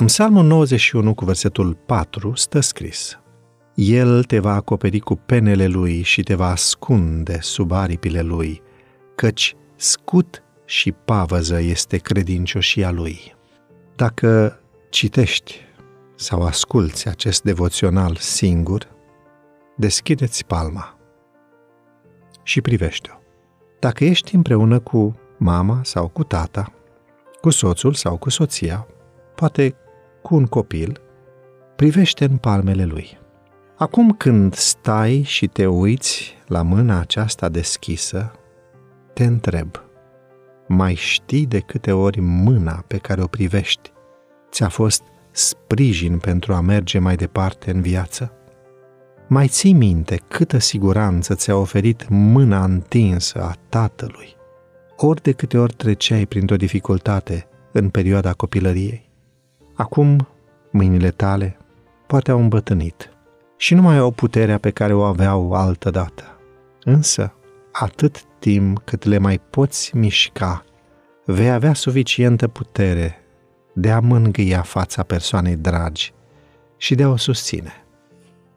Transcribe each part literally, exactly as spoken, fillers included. În Psalmul nouăzeci și unu, cu versetul patru, stă scris: El te va acoperi cu penele lui și te va ascunde sub aripile lui, căci scut și pavăză este credincioșia lui. Dacă citești sau asculți acest devoțional singur, deschide-ți palma și privește-o. Dacă ești împreună cu mama sau cu tata, cu soțul sau cu soția, poate cu un copil, privește în palmele lui. Acum când stai și te uiți la mâna aceasta deschisă, te întreb, mai știi de câte ori mâna pe care o privești ți-a fost sprijin pentru a merge mai departe în viață? Mai ții minte câtă siguranță ți-a oferit mâna întinsă a tatălui, ori de câte ori treceai printr-o dificultate în perioada copilăriei? Acum mâinile tale poate au îmbătrânit și nu mai au puterea pe care o aveau altădată. Însă, atât timp cât le mai poți mișca, vei avea suficientă putere de a mângâia fața persoanei dragi și de a o susține.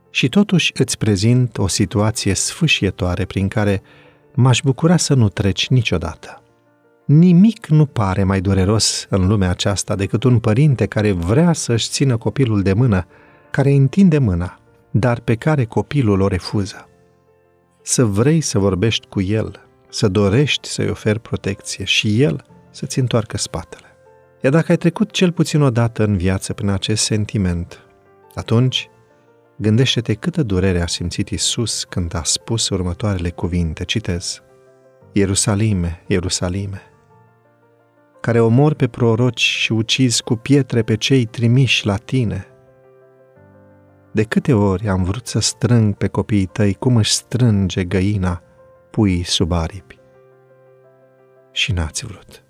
Și totuși îți prezint o situație sfâșietoare prin care m-aș bucura să nu treci niciodată. Nimic nu pare mai dureros în lumea aceasta decât un părinte care vrea să-și țină copilul de mână, care întinde mâna, dar pe care copilul o refuză. Să vrei să vorbești cu el, să dorești să-i oferi protecție și el să-ți întoarcă spatele. Iar dacă ai trecut cel puțin o dată în viață prin acest sentiment, atunci gândește-te câtă durere a simțit Iisus când a spus următoarele cuvinte, citez: Ierusalime, Ierusalime, care omori pe proroci și ucizi cu pietre pe cei trimiși la tine. De câte ori am vrut să strâng pe copiii tăi cum își strânge găina puii sub aripi. Și n-ați vrut.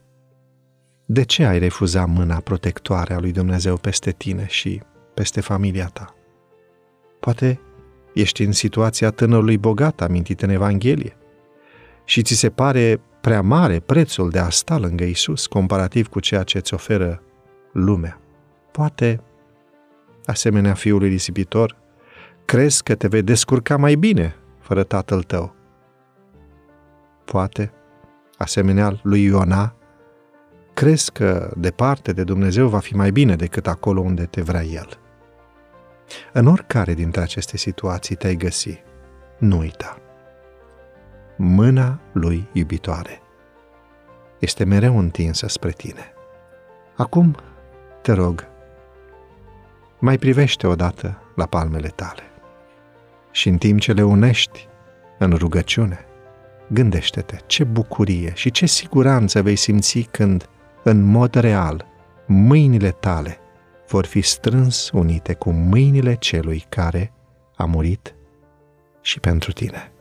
De ce ai refuzat mâna protectoare a lui Dumnezeu peste tine și peste familia ta? Poate ești în situația tânărului bogat amintit în Evanghelie și ți se pare prea mare prețul de a sta lângă Iisus comparativ cu ceea ce îți oferă lumea. Poate, asemenea fiului risipitor, crezi că te vei descurca mai bine fără tatăl tău. Poate, asemenea lui Iona, crezi că departe de Dumnezeu va fi mai bine decât acolo unde te vrea El. În oricare dintre aceste situații te-ai găsi, nu uita. Mâna lui iubitoare este mereu întinsă spre tine. Acum, te rog, mai privește odată la palmele tale și în timp ce le unești în rugăciune, gândește-te ce bucurie și ce siguranță vei simți când, în mod real, mâinile tale vor fi strâns unite cu mâinile celui care a murit și pentru tine.